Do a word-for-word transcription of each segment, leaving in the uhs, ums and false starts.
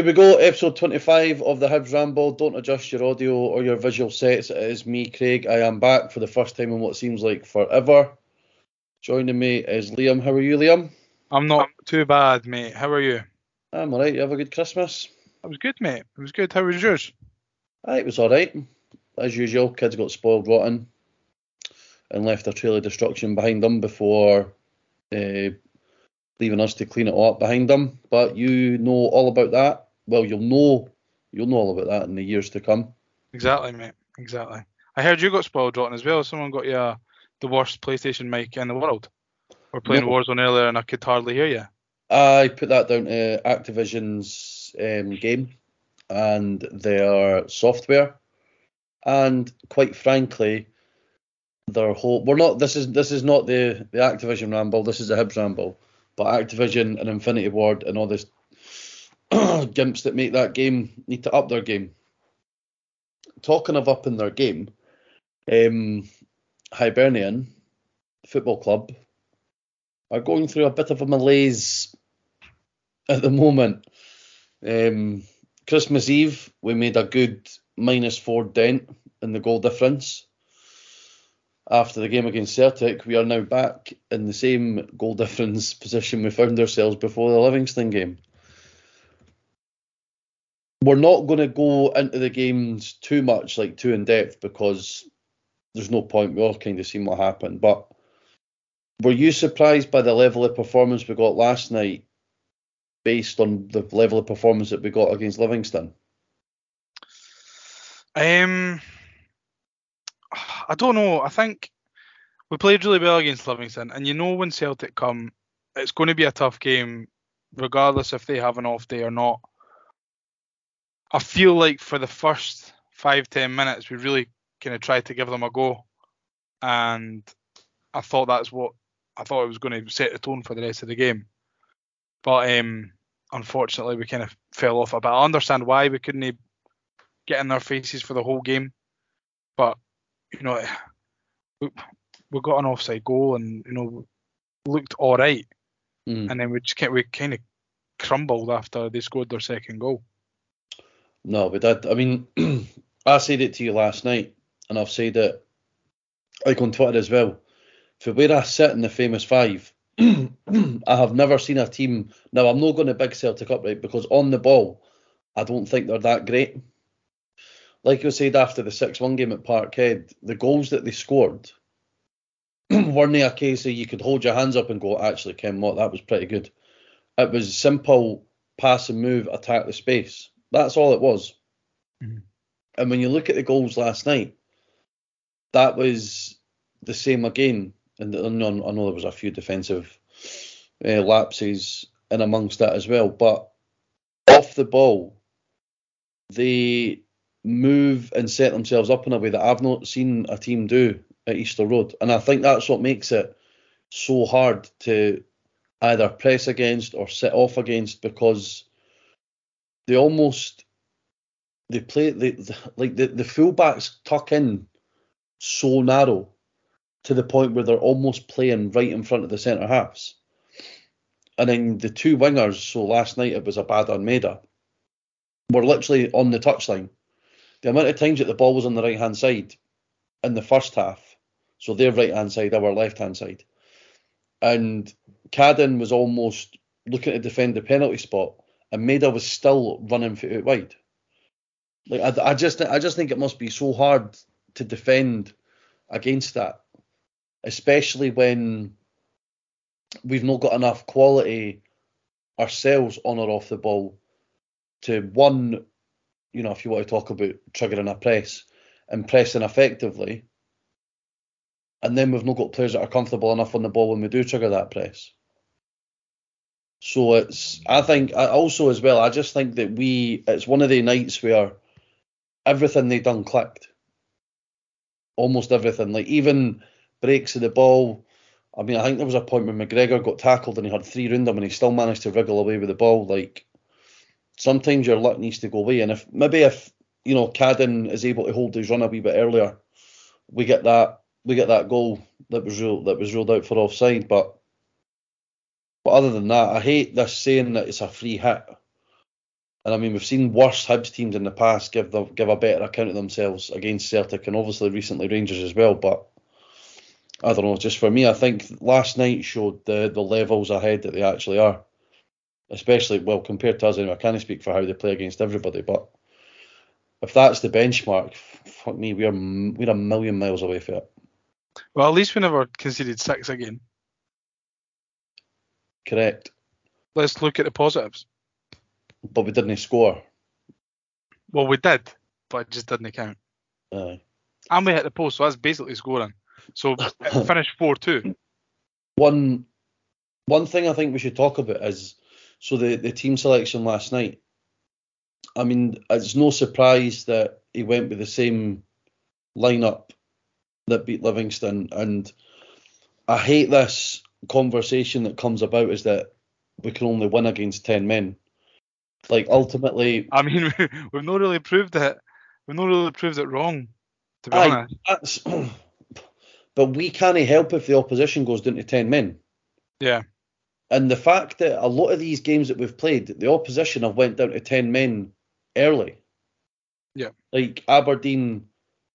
Here we go, episode twenty-five of the Hibs Ramble. Don't adjust your audio or your visual sets. It is me, Craig. I am back for the first time in what seems like forever. Joining me is Liam. How are you, Liam? I'm not too bad, mate. How are you? I'm alright. You have a good Christmas? It was good, mate. It was good. How was yours? Ah, it was alright. As usual, kids got spoiled rotten and left a trail of destruction behind them before uh, leaving us to clean it all up behind them. But you know all about that. Well, you'll know you'll know all about that in the years to come. Exactly, mate. Exactly. I heard you got spoiled rotten as well. Someone got you uh, the worst PlayStation mic in the world. We're playing no. Warzone earlier and I could hardly hear you. I put that down to Activision's um, game and their software. And quite frankly, their whole we're not this is this is not the, the Activision ramble, this is the Hibs ramble. But Activision and Infinity Ward and all this gimps that make that game need to up their game. Talking of upping their game, um, Hibernian Football Club are going through a bit of a malaise at the moment. Um, Christmas Eve, we made a good minus four dent in the goal difference. After the game against Celtic, we are now back in the same goal difference position we found ourselves before the Livingston game. We're not going to go into the games too much, like too in depth, because there's no point. We all kind of seen what happened. But were you surprised by the level of performance we got last night based on the level of performance that we got against Livingston? Um... I don't know. I think we played really well against Livingston. And you know when Celtic come, it's going to be a tough game, regardless if they have an off day or not. I feel like for the first five, ten minutes, we really kind of tried to give them a go. And I thought that's what I thought it was going to set the tone for the rest of the game. But um, unfortunately, we kind of fell off a bit. I understand why we couldn't get in their faces for the whole game. But you know, we, we got an offside goal and, you know, looked all right. Mm. And then we just we kind of crumbled after they scored their second goal. No, we did. I mean, I said it to you last night, and I've said it, like on Twitter as well. For where I sit in the famous five, I have never seen a team. Now, I'm not going to big Celtic up, right, because on the ball, I don't think they're that great. Like you said, after the six one game at Parkhead, the goals that they scored weren't a case of you could hold your hands up and go, actually, Ken, what, that was pretty good. It was simple pass and move, attack the space. That's all it was. Mm-hmm. And when you look at the goals last night, that was the same again. And I know there was a few defensive uh, lapses in amongst that as well. But off the ball, they move and set themselves up in a way that I've not seen a team do at Easter Road. And I think that's what makes it so hard to either press against or sit off against, because they almost, they play, they, like the, the fullbacks tuck in so narrow to the point where they're almost playing right in front of the centre halves. And then the two wingers, so last night it was Abada and Maeda, were literally on the touchline. The amount of times that the ball was on the right-hand side in the first half, so their right-hand side, our left-hand side, and Cadden was almost looking to defend the penalty spot, and Maeda was still running for out wide. Like I, I just, I just think it must be so hard to defend against that, especially when we've not got enough quality ourselves on or off the ball to one. You know, if you want to talk about triggering a press and pressing effectively, and then we've not got players that are comfortable enough on the ball when we do trigger that press. So it's, I think, I also as well, I just think that we, it's one of the nights where everything they done clicked. Almost everything, like even breaks of the ball. I mean, I think there was a point where McGregor got tackled and he had three round him and he still managed to wriggle away with the ball, like. Sometimes your luck needs to go away, and if maybe if you know Cadden is able to hold his run a wee bit earlier, we get that we get that goal that was ruled, that was ruled out for offside. But but other than that, I hate this saying that it's a free hit And I mean, we've seen worse Hibs teams in the past give the, give a better account of themselves against Celtic, and obviously recently Rangers as well. But I don't know, just for me, I think last night showed the, the levels ahead that they actually are. Especially, well, compared to us anyway. I can't speak for how they play against everybody, but if that's the benchmark, fuck me, we're we're a million miles away from it. Well, at least we never conceded six again. Correct. Let's look at the positives. But we didn't score. Well, we did, but it just didn't count. Aye. And we hit the post, so that's basically scoring. So it finished four two. One, one thing I think we should talk about is, so the, the team selection last night, I mean, it's no surprise that he went with the same lineup that beat Livingston. And I hate this conversation that comes about is that we can only win against ten men. Like, ultimately... I mean, we've not really proved it. We've not really proved it wrong, to be aye, honest. But we can't help if the opposition goes down to ten men. Yeah. And the fact that a lot of these games that we've played, the opposition have went down to ten men early. Yeah. Like, Aberdeen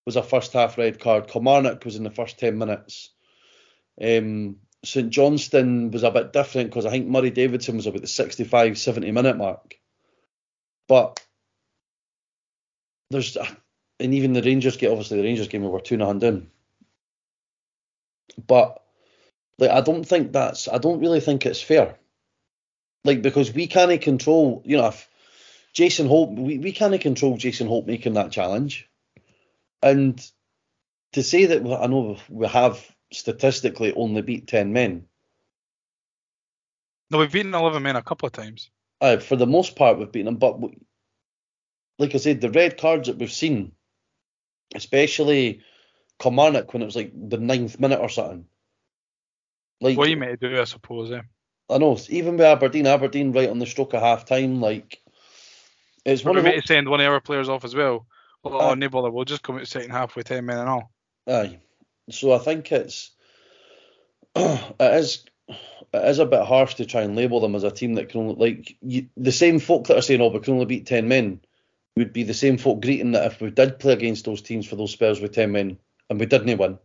was a first-half red card. Kilmarnock was in the first ten minutes. Um, St Johnstone was a bit different because I think Murray Davidson was about the sixty-five, seventy-minute mark. But there's... And even the Rangers game, obviously the Rangers game, we were two nil down. But... Like, I don't think that's, I don't really think it's fair. Like, because we can't control, you know, if Jason Holt, we, we can't control Jason Holt making that challenge. And to say that, well, I know we have statistically only beat ten men. No, we've beaten eleven men a couple of times. Uh, for the most part, we've beaten them. But we, like I said, the red cards that we've seen, especially Kilmarnock when it was like the ninth minute or something. Like, what are you meant to do, I suppose, eh? I know, even with Aberdeen, Aberdeen right on the stroke of half-time, like... It's one of meant to send one of our players off as well. Well, uh, oh, no bother, we'll just come out the second half with ten men and all. Aye. So I think it's... it is it is a bit harsh to try and label them as a team that can only... Like, you, the same folk that are saying, oh, we can only beat ten men, would be the same folk greeting that if we did play against those teams for those spells with ten men, and we didn't win,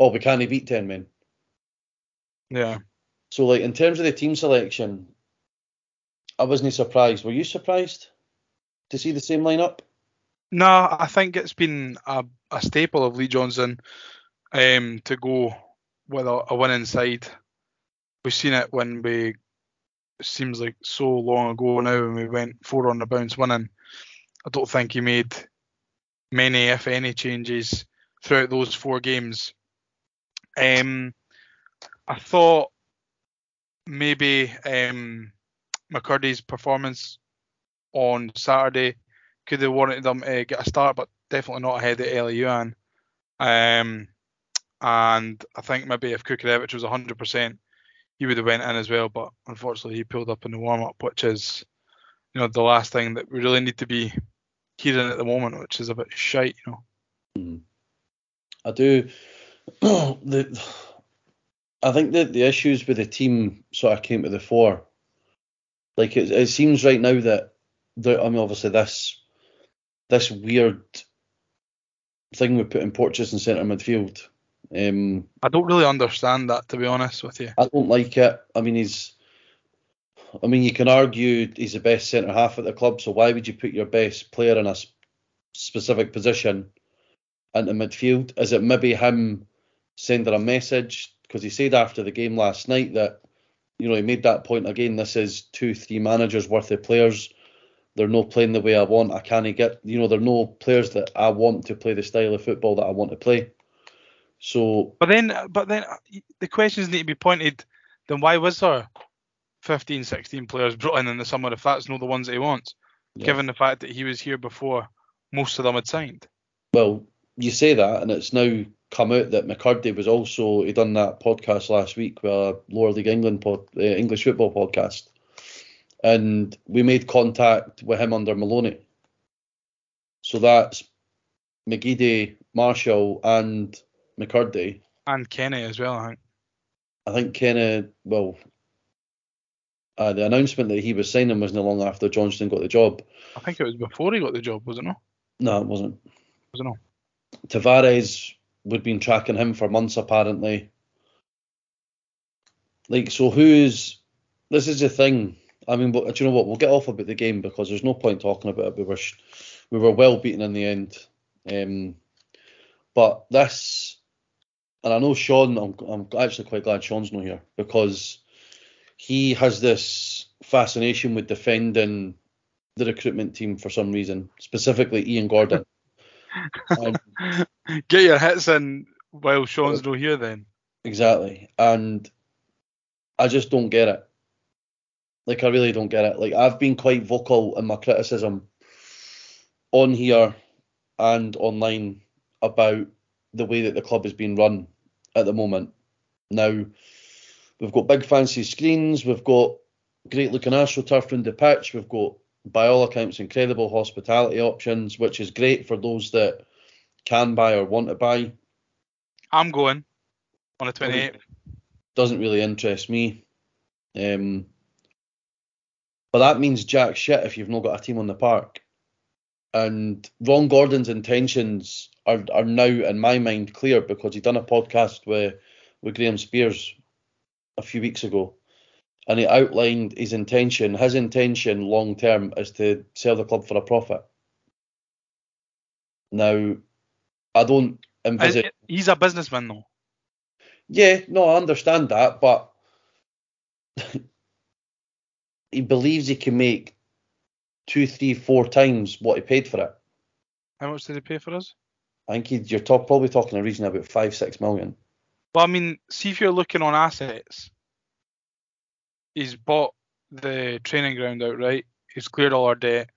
oh, we can't beat ten men. Yeah. So, like, in terms of the team selection, I wasn't surprised. Were you surprised to see the same lineup? No, I think it's been a, a staple of Lee Johnson um, to go with a, a winning side. We've seen it when we, it seems like so long ago now, when we went four on the bounce winning. I don't think he made many, if any, changes throughout those four games. Um. I thought maybe um, McKirdy's performance on Saturday could have warranted them to get a start, but definitely not ahead of Élie Youan. Um, and I think maybe if Kukarevich was one hundred percent, he would have went in as well, but unfortunately he pulled up in the warm-up, which is, you know, the last thing that we really need to be hearing at the moment, which is a bit shite, you know. Mm. I do... the. I think that the issues with the team sort of came to the fore. Like, it, it seems right now that, there, I mean, obviously this this weird thing we put in Porteous in centre midfield. Um, I don't really understand that, to be honest with you. I don't like it. I mean, he's... I mean, you can argue he's the best centre-half at the club, so why would you put your best player in a sp- specific position into midfield? Is it maybe him sending a message... Because he said after the game last night that, you know, he made that point again, this is two, three managers worth of players. They're not playing the way I want. I can't get, you know, they're no players that I want to play the style of football that I want to play. So. But then, but then the questions need to be pointed, then why was there fifteen, sixteen players brought in in the summer if that's not the ones that he wants, yeah. Given the fact that he was here before most of them had signed? Well, you say that, and it's now come out that McKirdy was also, he done that podcast last week, a Lower League England pod, uh, English football podcast, and we made contact with him under Maloney. So that's McGeady, Marshall, and McKirdy, and Kenneh as well. I think I think Kenneh, well, Uh, the announcement that he was signing was no long after Johnston got the job. I think it was before he got the job, was it not? No, it wasn't. Was it not? Tavares would have been tracking him for months, apparently. Like, so who's... This is the thing. I mean, but, do you know what? We'll get off about the game because there's no point talking about it. We were, we were well beaten in the end. Um, but this... And I know Sean... I'm, I'm actually quite glad Sean's not here because... He has this fascination with defending the recruitment team for some reason, specifically Ian Gordon. um, Get your hits in while Sean's uh, not here then. Exactly. And I just don't get it. Like, I really don't get it. Like, I've been quite vocal in my criticism on here and online about the way that the club is being run at the moment. Now... We've got big fancy screens, we've got great looking astroturf around the pitch, we've got, by all accounts, incredible hospitality options, which is great for those that can buy or want to buy. I'm going on the twenty-eighth. Doesn't really interest me. Um, but that means jack shit if you've not got a team on the park. And Ron Gordon's intentions are, are now, in my mind, clear because he done a podcast with, with Graham Spears a few weeks ago, and he outlined his intention. His intention long term is to sell the club for a profit. Now, I don't envisage... He's a businessman though. Yeah, no, I understand that, but he believes he can make two, three, four times what he paid for it. How much did he pay for us? I think he, you're talk, probably talking a region about five, six million. Well, I mean, see if you're looking on assets, he's bought the training ground outright, he's cleared all our debt,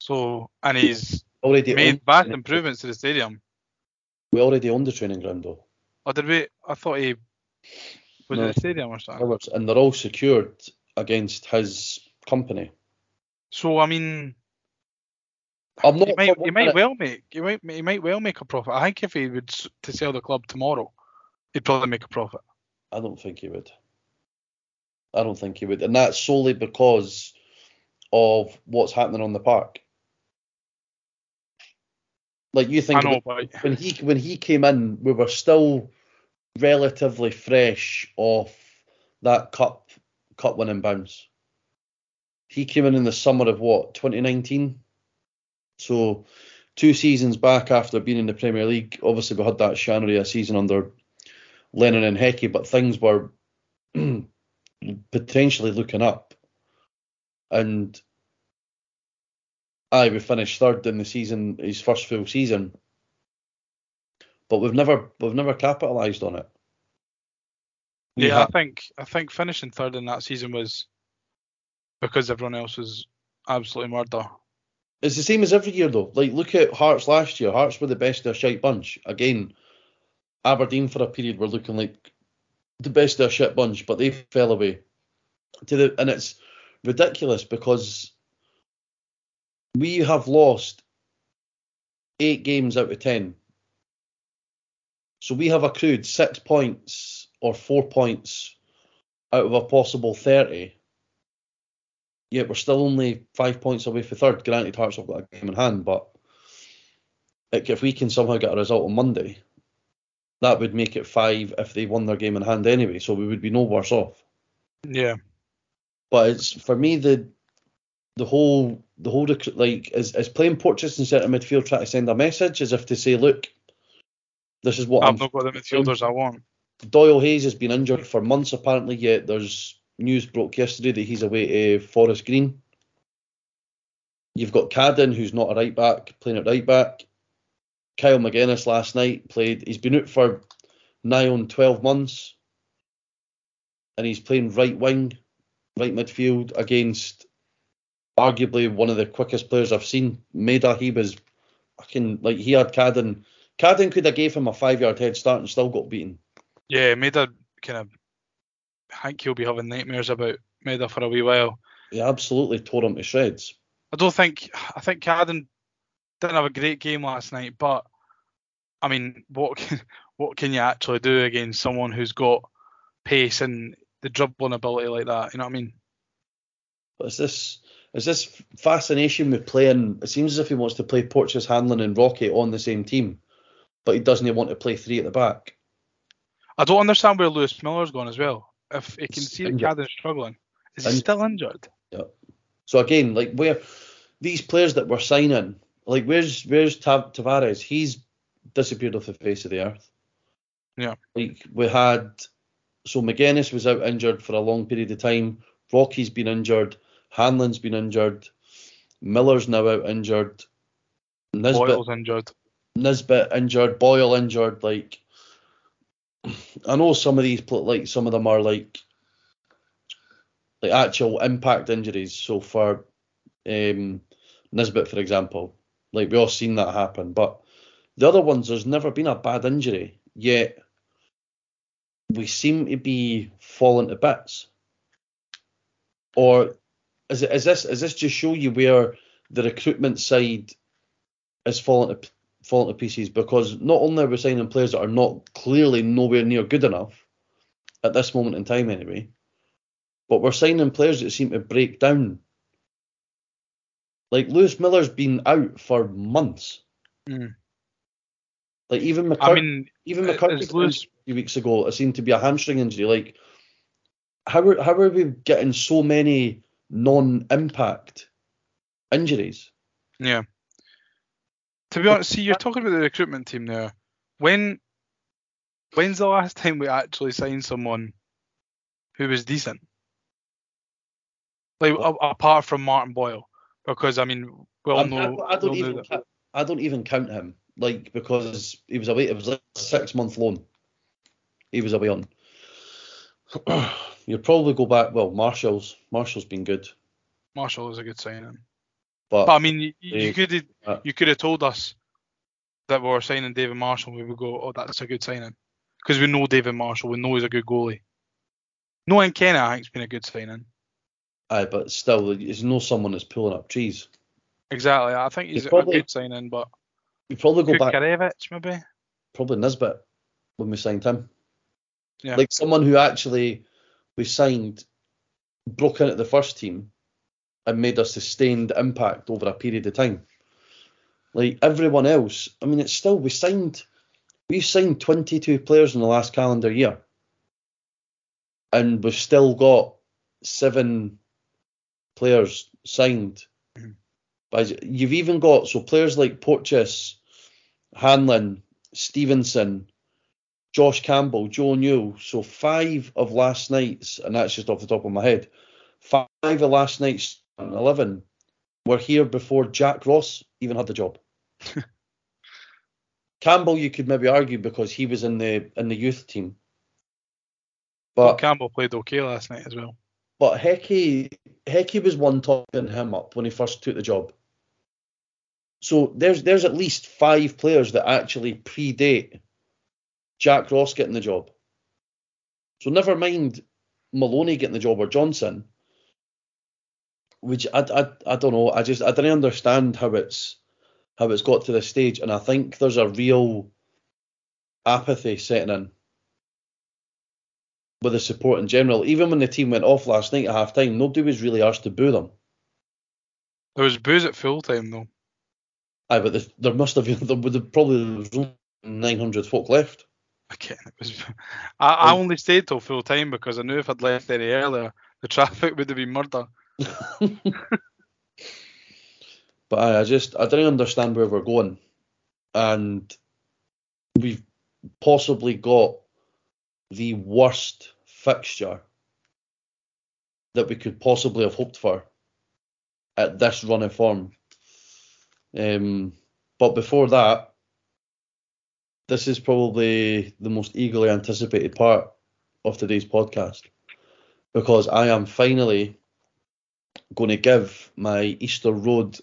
so and he's already made vast improvements to the stadium. We already owned the training ground though. Oh, did we? I thought he was no. in the stadium or something. And they're all secured against his company. So, I mean, I'm not he might, he might well make he might, he might well make a profit. I think if he would to sell the club tomorrow, he'd probably make a profit. I don't think he would. I don't think he would. And that's solely because of what's happening on the park. Like, you think... I know, when, but... when, he, when he came in, we were still relatively fresh off that cup, cup winning bounce. He came in in the summer of, what, twenty nineteen? So, two seasons back after being in the Premier League, obviously we had that January a season under... Lennon and Hecky, but things were potentially looking up. And aye, we finished third in the season, his first full season. But we've never we've never capitalised on it. We yeah, ha- I think I think finishing third in that season was because everyone else was absolutely murder. It's the same as every year though. Like, look at Hearts last year. Hearts were the best of their shite bunch. Again, Aberdeen for a period were looking like the best of a shit bunch, but they fell away. To the and it's ridiculous because we have lost eight games out of ten. So we have accrued six points or four points out of a possible thirty. Yet we're still only five points away for third. Granted, Hearts have got a game in hand, but like, if we can somehow get a result on Monday, that would make it five if they won their game in hand anyway, so we would be no worse off. Yeah, but it's for me the the whole the whole like is is playing Porteous in centre midfield trying to send a message as if to say, look, this is what I've I'm not got the midfielders I want. Doyle Hayes has been injured for months apparently. Yet there's news broke yesterday that he's away to Forest Green. You've got Cadden, who's not a right back, playing at right back. Kyle Magennis last night played, he's been out for nigh on twelve months and he's playing right wing, right midfield against arguably one of the quickest players I've seen, Maeda. He was fucking, like, he had Cadden. Cadden could have gave him a five yard head start and still got beaten. Yeah, Maeda kind of, I think he'll be having nightmares about Maeda for a wee while. He absolutely tore him to shreds. I don't think, I think Cadden didn't have a great game last night, but I mean, what can, what can you actually do against someone who's got pace and the dribbling ability like that? You know what I mean? It's this it's this fascination with playing. It seems as if he wants to play Porteous, Hanlon and Rocky on the same team, but he doesn't want to play three at the back. I don't understand where Lewis Miller's gone as well. If he can it's see that Cadden's struggling, is he still injured? Yeah. So again, like where these players that we're signing, like where's where's Tav- Tavares? He's disappeared off the face of the earth. Yeah. Like we had, so Magennis was out injured for a long period of time. Rocky's been injured. Hanlon's been injured. Miller's now out injured. Nisbet, Boyle's injured. Nisbet injured. Boyle injured. Like, I know some of these, like some of them are like, like actual impact injuries. So for um, Nisbet, for example, like we all seen that happen. But the other ones, there's never been a bad injury yet. We seem to be falling to bits. Or is, it, is this is this just show you where the recruitment side is falling to, falling to pieces? Because not only are we signing players that are not clearly nowhere near good enough, at this moment in time anyway, but we're signing players that seem to break down. Like Lewis Miller's been out for months. Mm. Like even McKirdy, I mean, even McKirdy Lewis- a few weeks ago, it seemed to be a hamstring injury. Like, How are, how are we getting so many non-impact injuries? Yeah. To be honest, see, you're talking about the recruitment team there. When when's the last time we actually signed someone who was decent? Like, well, a, apart from Martin Boyle, because I mean, we all I, know. I, I don't even. Count, I don't even count him, like because he was away. It was like a six-month loan. He was away on. You'll probably go back. Well, Marshall's Marshall's been good. Marshall is a good signing, but, but I mean, you, you could uh, you could have told us that we were signing David Marshall, we would go, oh, that's a good signing, because we know David Marshall, we know he's a good goalie. Knowing Kenneh, I think's been a good signing. Aye, but still, it's no someone that's pulling up trees. Exactly, I think he's probably a good signing, but you probably go back. Kukarevich, maybe. Probably Nisbet when we signed him. Yeah. Like someone who actually we signed, broke into the first team and made a sustained impact over a period of time. Like everyone else, I mean, it's still, we signed, we've signed twenty-two players in the last calendar year and we've still got seven players signed. By, you've even got, so players like Porteous, Hanlon, Stevenson, Josh Campbell, Joe Newell, so five of last night's, and that's just off the top of my head, five of last night's eleven were here before Jack Ross even had the job. Campbell, you could maybe argue because he was in the in the youth team. But well, Campbell played okay last night as well. But Hecky, Hecky was one talking him up when he first took the job. So there's there's at least five players that actually predate Jack Ross getting the job. So never mind Maloney getting the job or Johnson. Which I, I, I don't know. I just I don't understand how it's how it's got to this stage, and I think there's a real apathy setting in with the support in general. Even when the team went off last night at half time, nobody was really asked to boo them. There was boos at full time though. Aye, but there, there must have been there would have probably there was nine hundred folk left. Okay, it was, I, I only stayed till full time because I knew if I'd left any earlier, the traffic would have been murder. But I, I just, I don't understand where we're going. And we've possibly got the worst fixture that we could possibly have hoped for at this run of form. Um, but before that, this is probably the most eagerly anticipated part of today's podcast because I am finally going to give my Easter Road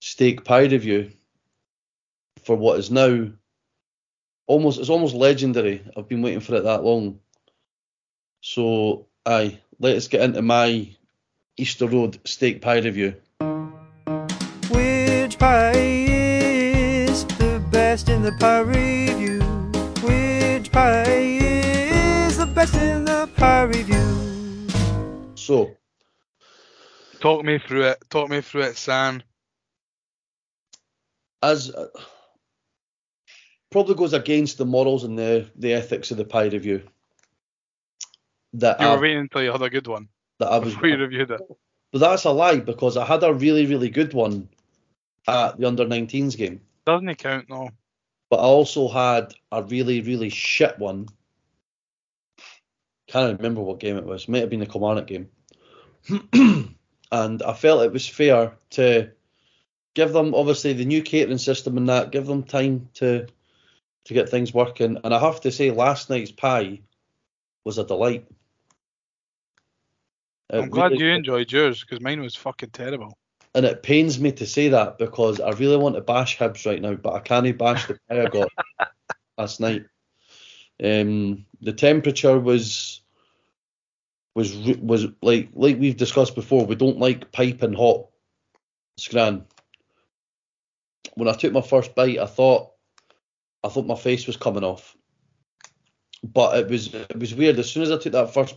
steak pie review for what is now almost, it's almost legendary. I've been waiting for it that long. So, aye, let us get into my Easter Road steak pie review. Which pie? In the pie review, which pie is the best in the pie review? So, Talk me through it. Talk me through it, San. As uh, probably goes against the morals and the, the ethics of the pie review. That you were I, waiting until you had a good one that I was, before you reviewed it. But that's a lie, because I had a really, really good one at the under nineteens game. Doesn't it count, no. But I also had a really, really shit one. Can't remember what game it was. Might have been the Kilmarnock game. And I felt it was fair to give them, obviously, the new catering system and that, give them time to to get things working. And I have to say, last night's pie was a delight. It I'm glad really, you enjoyed yours, because mine was fucking terrible. And it pains me to say that, because I really want to bash Hibs right now, but I can't bash the pie I got last night. Um, the temperature was... Was was like like we've discussed before. We don't like piping hot. It's grand. When I took my first bite, I thought, I thought my face was coming off. But it was it was weird. As soon as I took that first,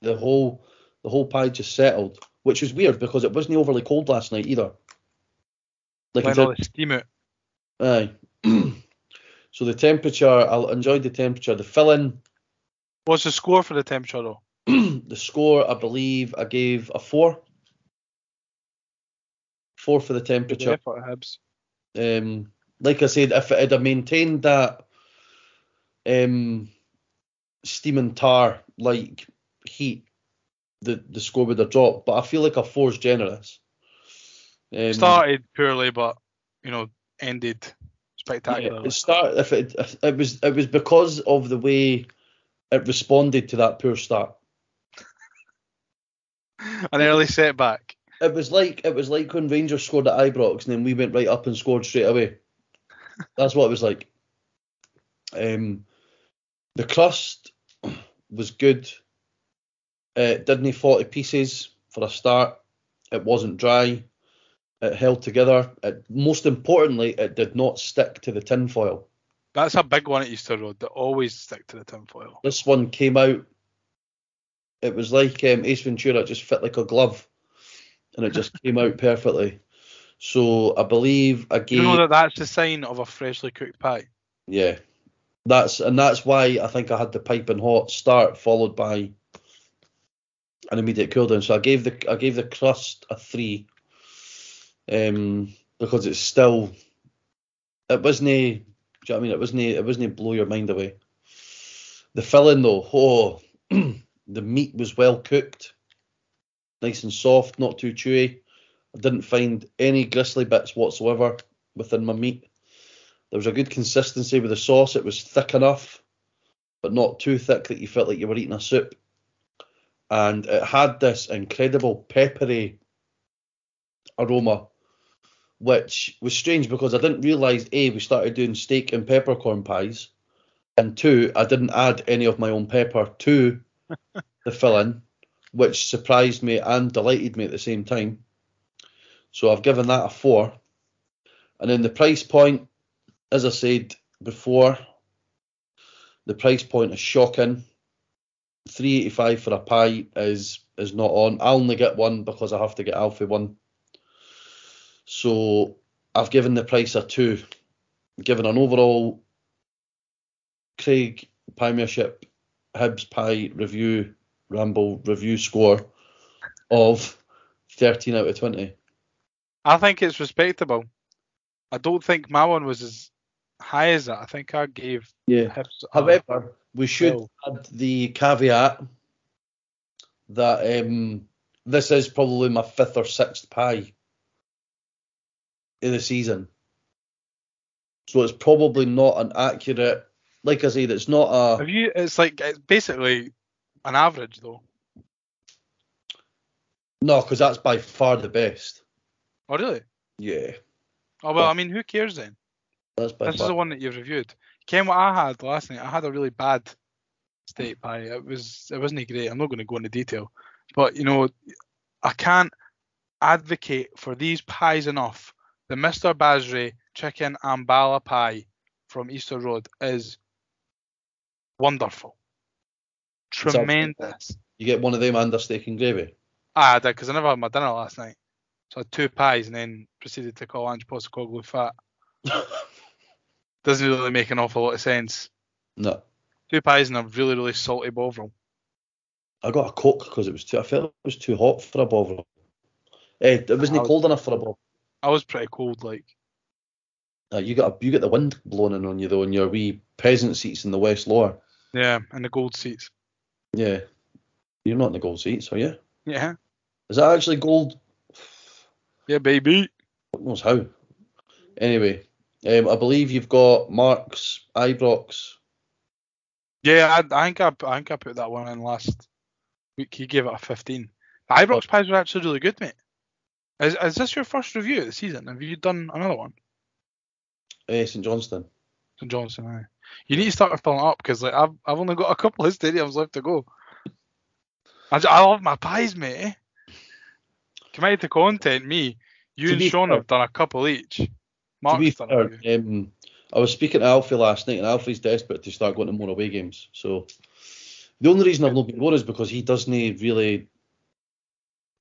the whole the whole pie just settled, which was weird because it wasn't overly cold last night either. Like I said, steam it. Aye. So the temperature, I enjoyed the temperature. The filling. What's the score for the temperature though? The score, I believe, I gave a four. Four for the temperature. Yeah, for Hibs. Um, like I said, if it had maintained that um, steam and tar like heat, the, the score would have dropped. But I feel like a four is generous. Um, started poorly, but you know, ended spectacularly. Yeah, it started. If it, it was, it was because of the way it responded to that poor start. An early setback. It was like it was like when Rangers scored at Ibrox and then we went right up and scored straight away. That's what it was like. Um, the crust was good. It didn't fall to pieces for a start. It wasn't dry. It held together. It, most importantly, it did not stick to the tinfoil. That's a big one at Easter Road. They always stick to the tinfoil. This one came out. It was like um, Ace Ventura, it just fit like a glove, and it just came out perfectly. So I believe I gave... You know that that's the sign of a freshly cooked pie. Yeah, that's and that's why I think I had the piping hot start followed by an immediate cool down. So I gave the I gave the crust a three, um, because it's still it wasn't. Do you know what I mean? It wasn't. It wasn't blow your mind away. The filling though, oh. The meat was well cooked, nice and soft, not too chewy. I didn't find any gristly bits whatsoever within my meat. There was a good consistency with the sauce. It was thick enough, but not too thick that you felt like you were eating a soup. And it had this incredible peppery aroma, which was strange because I didn't realise, A, we started doing steak and peppercorn pies, and two, I didn't add any of my own pepper to the filling, which surprised me and delighted me at the same time. So I've given that a four. And then the price point, as I said before, the price point is shocking. three eighty-five for a pie is is not on. I only get one because I have to get Alfie one. So I've given the price a two. Given an overall Craig Premiership Hibs Pie Review Ramble Review score of thirteen out of twenty. I think it's respectable. I don't think my one was as high as that. I think I gave yeah. Hibs. However, we should well. add the caveat that um, this is probably my fifth or sixth pie in the season. So it's probably not an accurate... Like I said, it's not a... Have you, it's like, it's basically an average, though. No, because that's by far the best. Oh, really? Yeah. Oh, well, but, I mean, who cares then? That's by This far. Is the one that you've reviewed. Ken, what I had last night, I had a really bad steak pie. It, was, it wasn't great. I'm not going to go into detail. But, you know, I can't advocate for these pies enough. The Mister Basri Chicken Ambala Pie from Easter Road is... wonderful. Tremendous. You get one of them and a steak and gravy. Ah, I did, because I never had my dinner last night. So I had two pies and then proceeded to call Ange Postecoglou fat. Doesn't really make an awful lot of sense. No. Two pies and a really, really salty Bovril. I got a Coke because it was too, I felt it was too hot for a Bovril. Eh, it wasn't was, cold enough for a Bovril. I was pretty cold, like. Uh, you got a, you get the wind blowing in on you, though, in your wee peasant seats in the West Lower. Yeah, and the gold seats. Yeah. You're not in the gold seats, are you? Yeah. Is that actually gold? Yeah, baby. God knows how. Anyway, um, I believe you've got Mark's Ibrox. Yeah, I, I, think I, I think I put that one in last week. He gave it a fifteen. The Ibrox pies were actually really good, mate. Is, is this your first review of the season? Have you done another one? Uh, St Johnstone. St Johnstone, aye. You need to start filling up because like I've I've only got a couple of stadiums left to go. I, I love my pies, mate. Committed to content, me. You to and Sean fair, have done a couple each. Mark's done fair, a few. Um, I was speaking to Alfie last night, and Alfie's desperate to start going to more away games. So the only reason I've not been going is because he doesn't really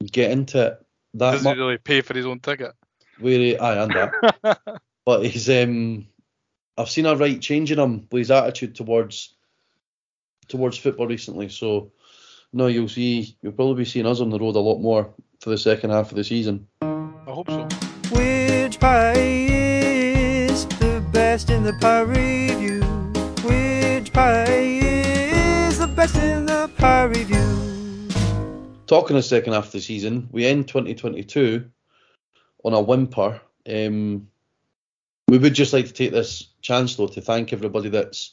get into it that doesn't much. Doesn't really pay for his own ticket. Where he, aye, and that. But he's, um, I've seen a right change in him with his attitude towards towards football recently. So no, you'll see, you'll probably be seeing us on the road a lot more for the second half of the season. I hope so. Which pie is the best in the pie review? Which pie is the best in the pie review? Talking the second half of the season, we end twenty twenty-two on a whimper. Um, we would just like to take this chance, though, to thank everybody that's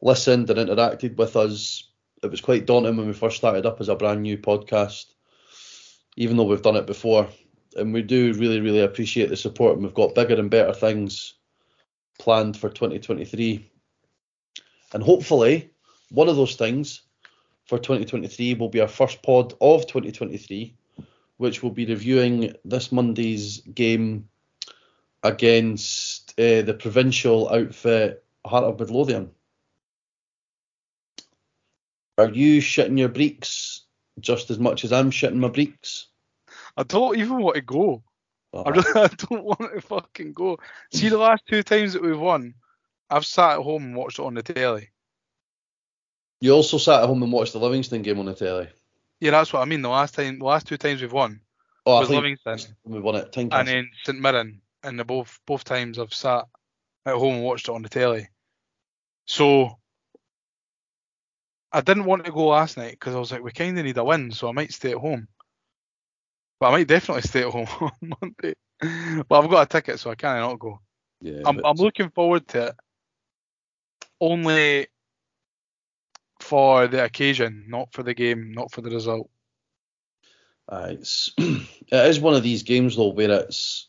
listened and interacted with us. It was quite daunting when we first started up as a brand new podcast, even though we've done it before. And we do really, really appreciate the support, and we've got bigger and better things planned for twenty twenty-three. And hopefully, one of those things for twenty twenty-three will be our first pod of twenty twenty-three, which will be reviewing this Monday's game against uh, the provincial outfit Heart of Midlothian. Are you shitting your breeks just as much as I'm shitting my breeks? I don't even want to go. Oh. I, really, I don't want to fucking go. See, the last two times that we've won, I've sat at home and watched it on the telly. You also sat at home and watched the Livingston game on the telly. Yeah, that's what I mean. The last time, the last two times we've won oh, was Livingston we won it, and then St Mirren, and the both both times I've sat at home and watched it on the telly. So I didn't want to go last night because I was like, we kind of need a win, so I might stay at home. But I might definitely stay at home on Monday. But I've got a ticket, so I can't not go. Yeah, I'm, I'm looking forward to it only for the occasion, not for the game, not for the result. Uh, it's, it is one of these games, though, where it's,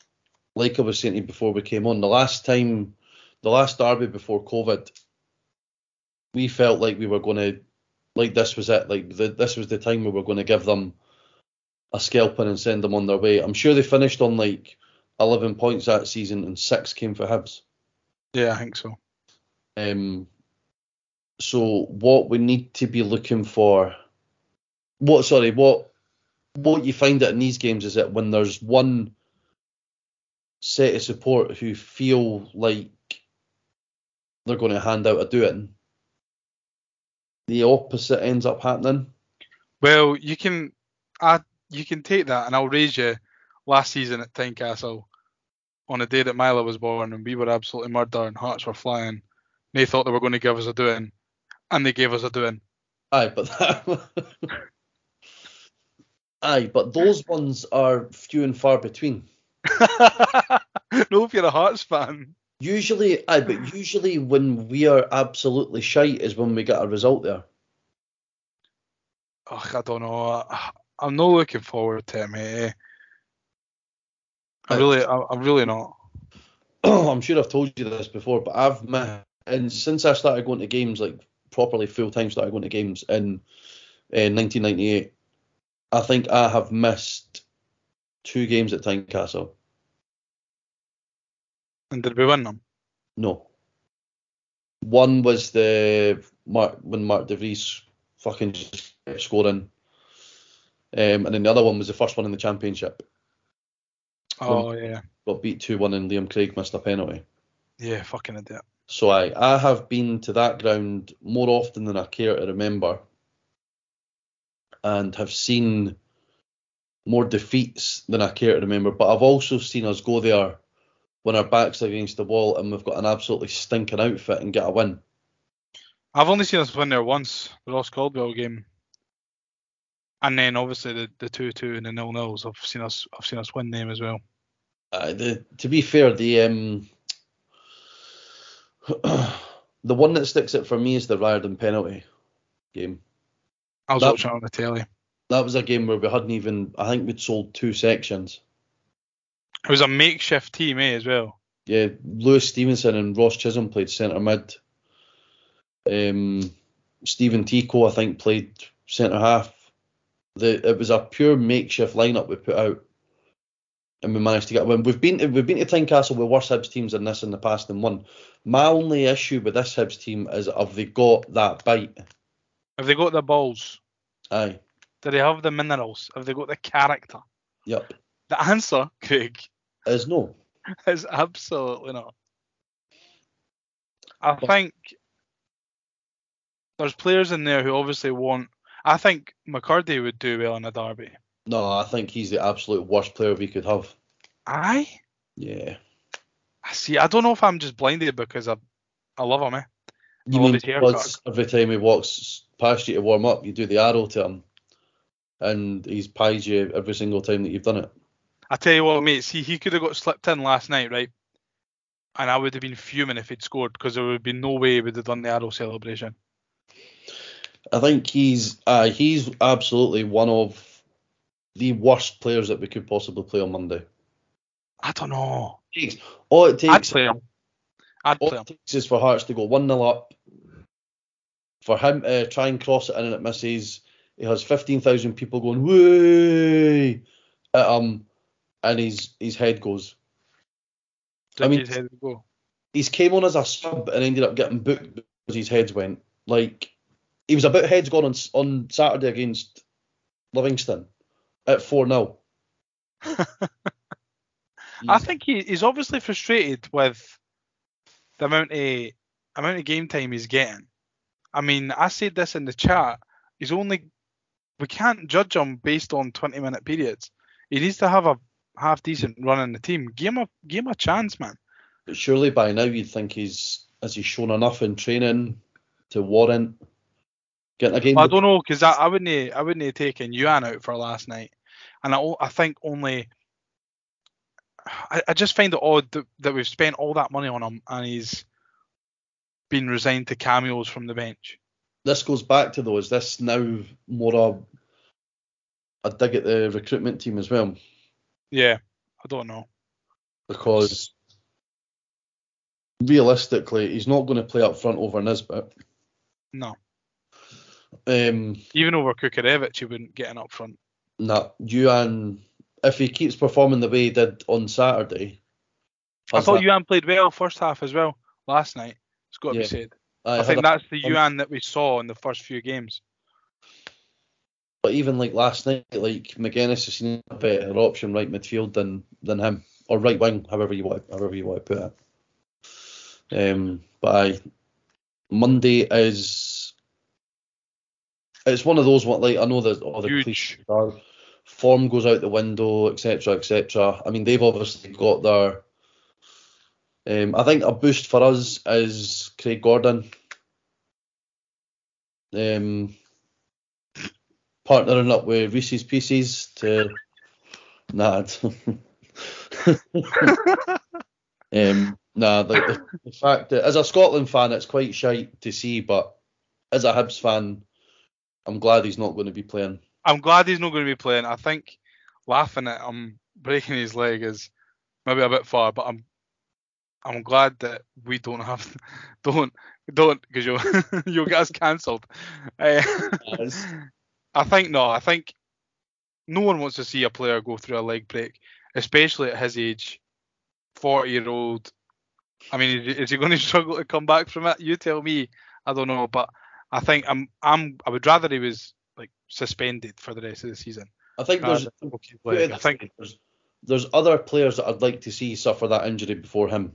like I was saying to you before we came on, the last time, the last derby before COVID, we felt like we were going to, like this was it, like the, this was the time we were going to give them a scalping and send them on their way. I'm sure they finished on like eleven points that season and six came for Hibs. Yeah, I think so. Um, so what we need to be looking for, what sorry, what what you find out in these games is that when there's one set of support who feel like they're going to hand out a doing, the opposite ends up happening. Well, you can, I, you can take that, and I'll raise you. Last season at Tynecastle, on the day that Milo was born, and we were absolutely murdering, hearts were flying. They thought they were going to give us a doing, and they gave us a doing. Aye, but that, aye, but those ones are few and far between. No, if you're a Hearts fan. Usually, aye, but usually when we are absolutely shite is when we get a result there. Ugh, I don't know. I'm not looking forward to it, mate. I really, I'm really not. I'm sure I've told you this before, but I've and since I started going to games, like properly full time, started going to games in uh, nineteen ninety-eight. I think I have missed two games at Tynecastle. And did we win them? No. One was the Mark when Mark De Vries fucking just kept scoring. Um, and then the other one was the first one in the Championship. Oh, when yeah. Got beat two one and Liam Craig missed a penalty. Yeah, fucking idiot. So I, I have been to that ground more often than I care to remember and have seen more defeats than I care to remember. But I've also seen us go there when our backs are against the wall and we've got an absolutely stinking outfit and get a win. I've only seen us win there once, the Ross Caldwell game. And then obviously the the two two and the nil nils. I've seen us I've seen us win them as well. Uh, the to be fair, the um the one that sticks out for me is the Riordan penalty game. I was that, watching it on the telly. That was a game where we hadn't even I think we'd sold two sections. It was a makeshift team, eh, as well. Yeah, Lewis Stevenson and Ross Chisholm played centre mid. Um Stephen Tico, I think, played centre half. The, it was a pure makeshift lineup we put out, and we managed to get a win. We've been to, we've been to Tynecastle with worse Hibs teams than this in the past and won. My only issue with this Hibs team is, have they got that bite? Have they got the balls? Aye. Do they have the minerals? Have they got the character? Yep. The answer, Craig, is no. Is absolutely not. I but, think there's players in there who obviously want. I think McKirdy would do well in a derby. No, I think he's the absolute worst player we could have. Aye? Yeah. I see. I don't know if I'm just blinded because I I love him, eh? I you love mean his haircut. Every time he walks past you to warm up, you do the arrow to him, and he's pied you every single time that you've done it. I tell you what, mate, see, he could have got slipped in last night, right? And I would have been fuming if he'd scored because there would be no way he would have done the arrow celebration. I think he's uh, he's absolutely one of the worst players that we could possibly play on Monday. I don't know. All it takes, I'd play him. I'd all play him. It takes is for Hearts to go one nil up, for him to uh, try and cross it in and it misses. He has fifteen thousand people going, whey, at him, and his, his head goes. Did I mean, his head go? He's came on as a sub and ended up getting booked because his heads went. Like... He was about heads gone on on Saturday against Livingston at four nil. I think he, he's obviously frustrated with the amount of, amount of game time he's getting. I mean, I said this in the chat. He's only... We can't judge him based on twenty-minute periods. He needs to have a half-decent run in the team. Give him a, give him a chance, man. But surely by now you'd think he's... Has he shown enough in training to warrant... Well, I don't know because I, I wouldn't I wouldn't have taken Youan out for last night, and I, I think only I, I just find it odd that, that we've spent all that money on him and he's been resigned to cameos from the bench. This goes back to though, is this now more a a dig at the recruitment team as well? Yeah, I don't know because realistically, he's not going to play up front over Nisbet. No. Um, Even over Kukarevich, he wouldn't get an up front. Nah, Youan, if he keeps performing the way he did on Saturday. I thought that, Youan played well first half as well last night. It's got to yeah, be said. I, I think that's a, the Youan um, that we saw in the first few games. But even like last night, like Magennis has seen a better option right midfield than, than him, or right wing, however you want, however you want to put it. Um, but aye, Monday is. It's one of those what like I know there's all the cliches are form goes out the window, et cetera, et cetera. I mean they've obviously got their. Um, I think a boost for us is Craig Gordon, um, partnering up with Reese's Pieces to nah, um, nah. The, the fact that as a Scotland fan, it's quite shite to see, but as a Hibs fan. I'm glad he's not going to be playing. I'm glad he's not going to be playing. I think laughing at him breaking his leg is maybe a bit far, but I'm I'm glad that we don't have don't don't because you'll you'll get us cancelled. Uh, yes. I think no. I think no one wants to see a player go through a leg break, especially at his age, forty year old. I mean, is he going to struggle to come back from it? You tell me. I don't know, but. I think I'm. I'm. I would rather he was like suspended for the rest of the season I think there's uh, okay, like, I think there's, there's other players that I'd like to see suffer that injury before him.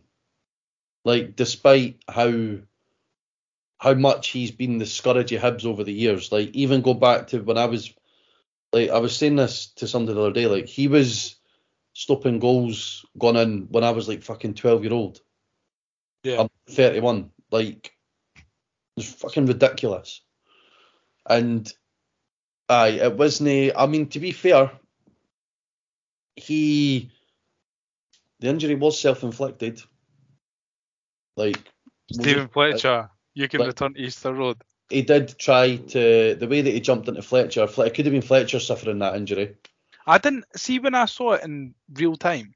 Like, despite how how much he's been the scourge of Hibs over the years, like even go back to when I was like I was saying this to somebody the other day, like he was stopping goals gone in when I was like fucking twelve year old. Yeah. I'm thirty-one. Like, it's fucking ridiculous. And aye, it wasn't. I mean, to be fair, he the injury was self-inflicted. Like Stephen Fletcher, you can return to Easter Road. He did try to the way that he jumped into Fletcher. It could have been Fletcher suffering that injury. I didn't see when I saw it in real time.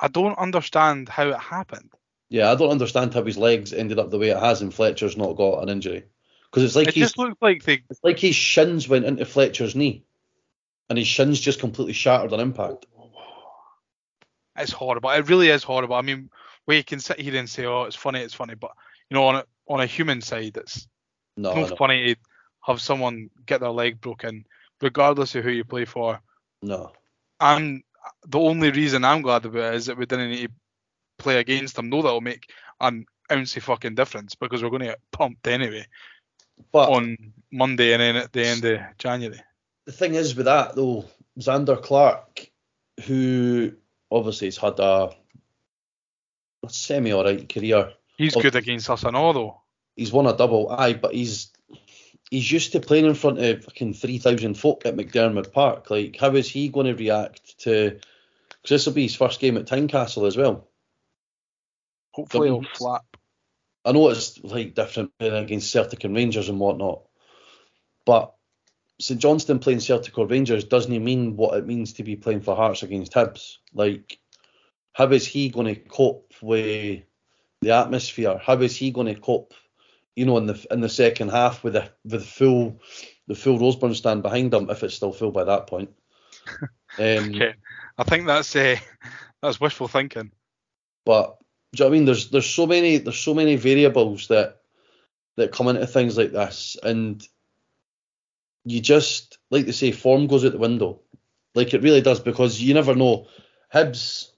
I don't understand how it happened. Yeah, I don't understand how his legs ended up the way it has, and Fletcher's not got an injury. Because it's like it just looked like they... it's like his shins went into Fletcher's knee, and his shins just completely shattered on impact. It's horrible. It really is horrible. I mean, we can sit here and say, "Oh, it's funny, it's funny," but you know, on a, on a human side, it's no, no funny to have someone get their leg broken, regardless of who you play for. No. And the only reason I'm glad about it is that we didn't need to play against them. No, that'll make an ounce of fucking difference because we're going to get pumped anyway. But on Monday and then at the end of January. The thing is with that though, Xander Clark, who obviously has had a, a semi alright career. He's obviously good against us and all though. He's won a double, aye, but he's he's used to playing in front of fucking three thousand folk at McDermott Park. Like, how is he going to react to? Because this will be his first game at Tynecastle as well. Hopefully he'll flap. I know it's like different playing against Celtic and Rangers and whatnot, but St Johnstone playing Celtic or Rangers doesn't mean what it means to be playing for Hearts against Hibs. Like, how is he going to cope with the atmosphere? How is he going to cope, you know, in the in the second half with the with full the full Roseburn stand behind him if it's still full by that point? um, okay, I think that's uh, that's wishful thinking, but. Do you know what I mean? There's there's so many there's so many variables that that come into things like this, and you just, like they say, form goes out the window. Like, it really does, because you never know. Hibs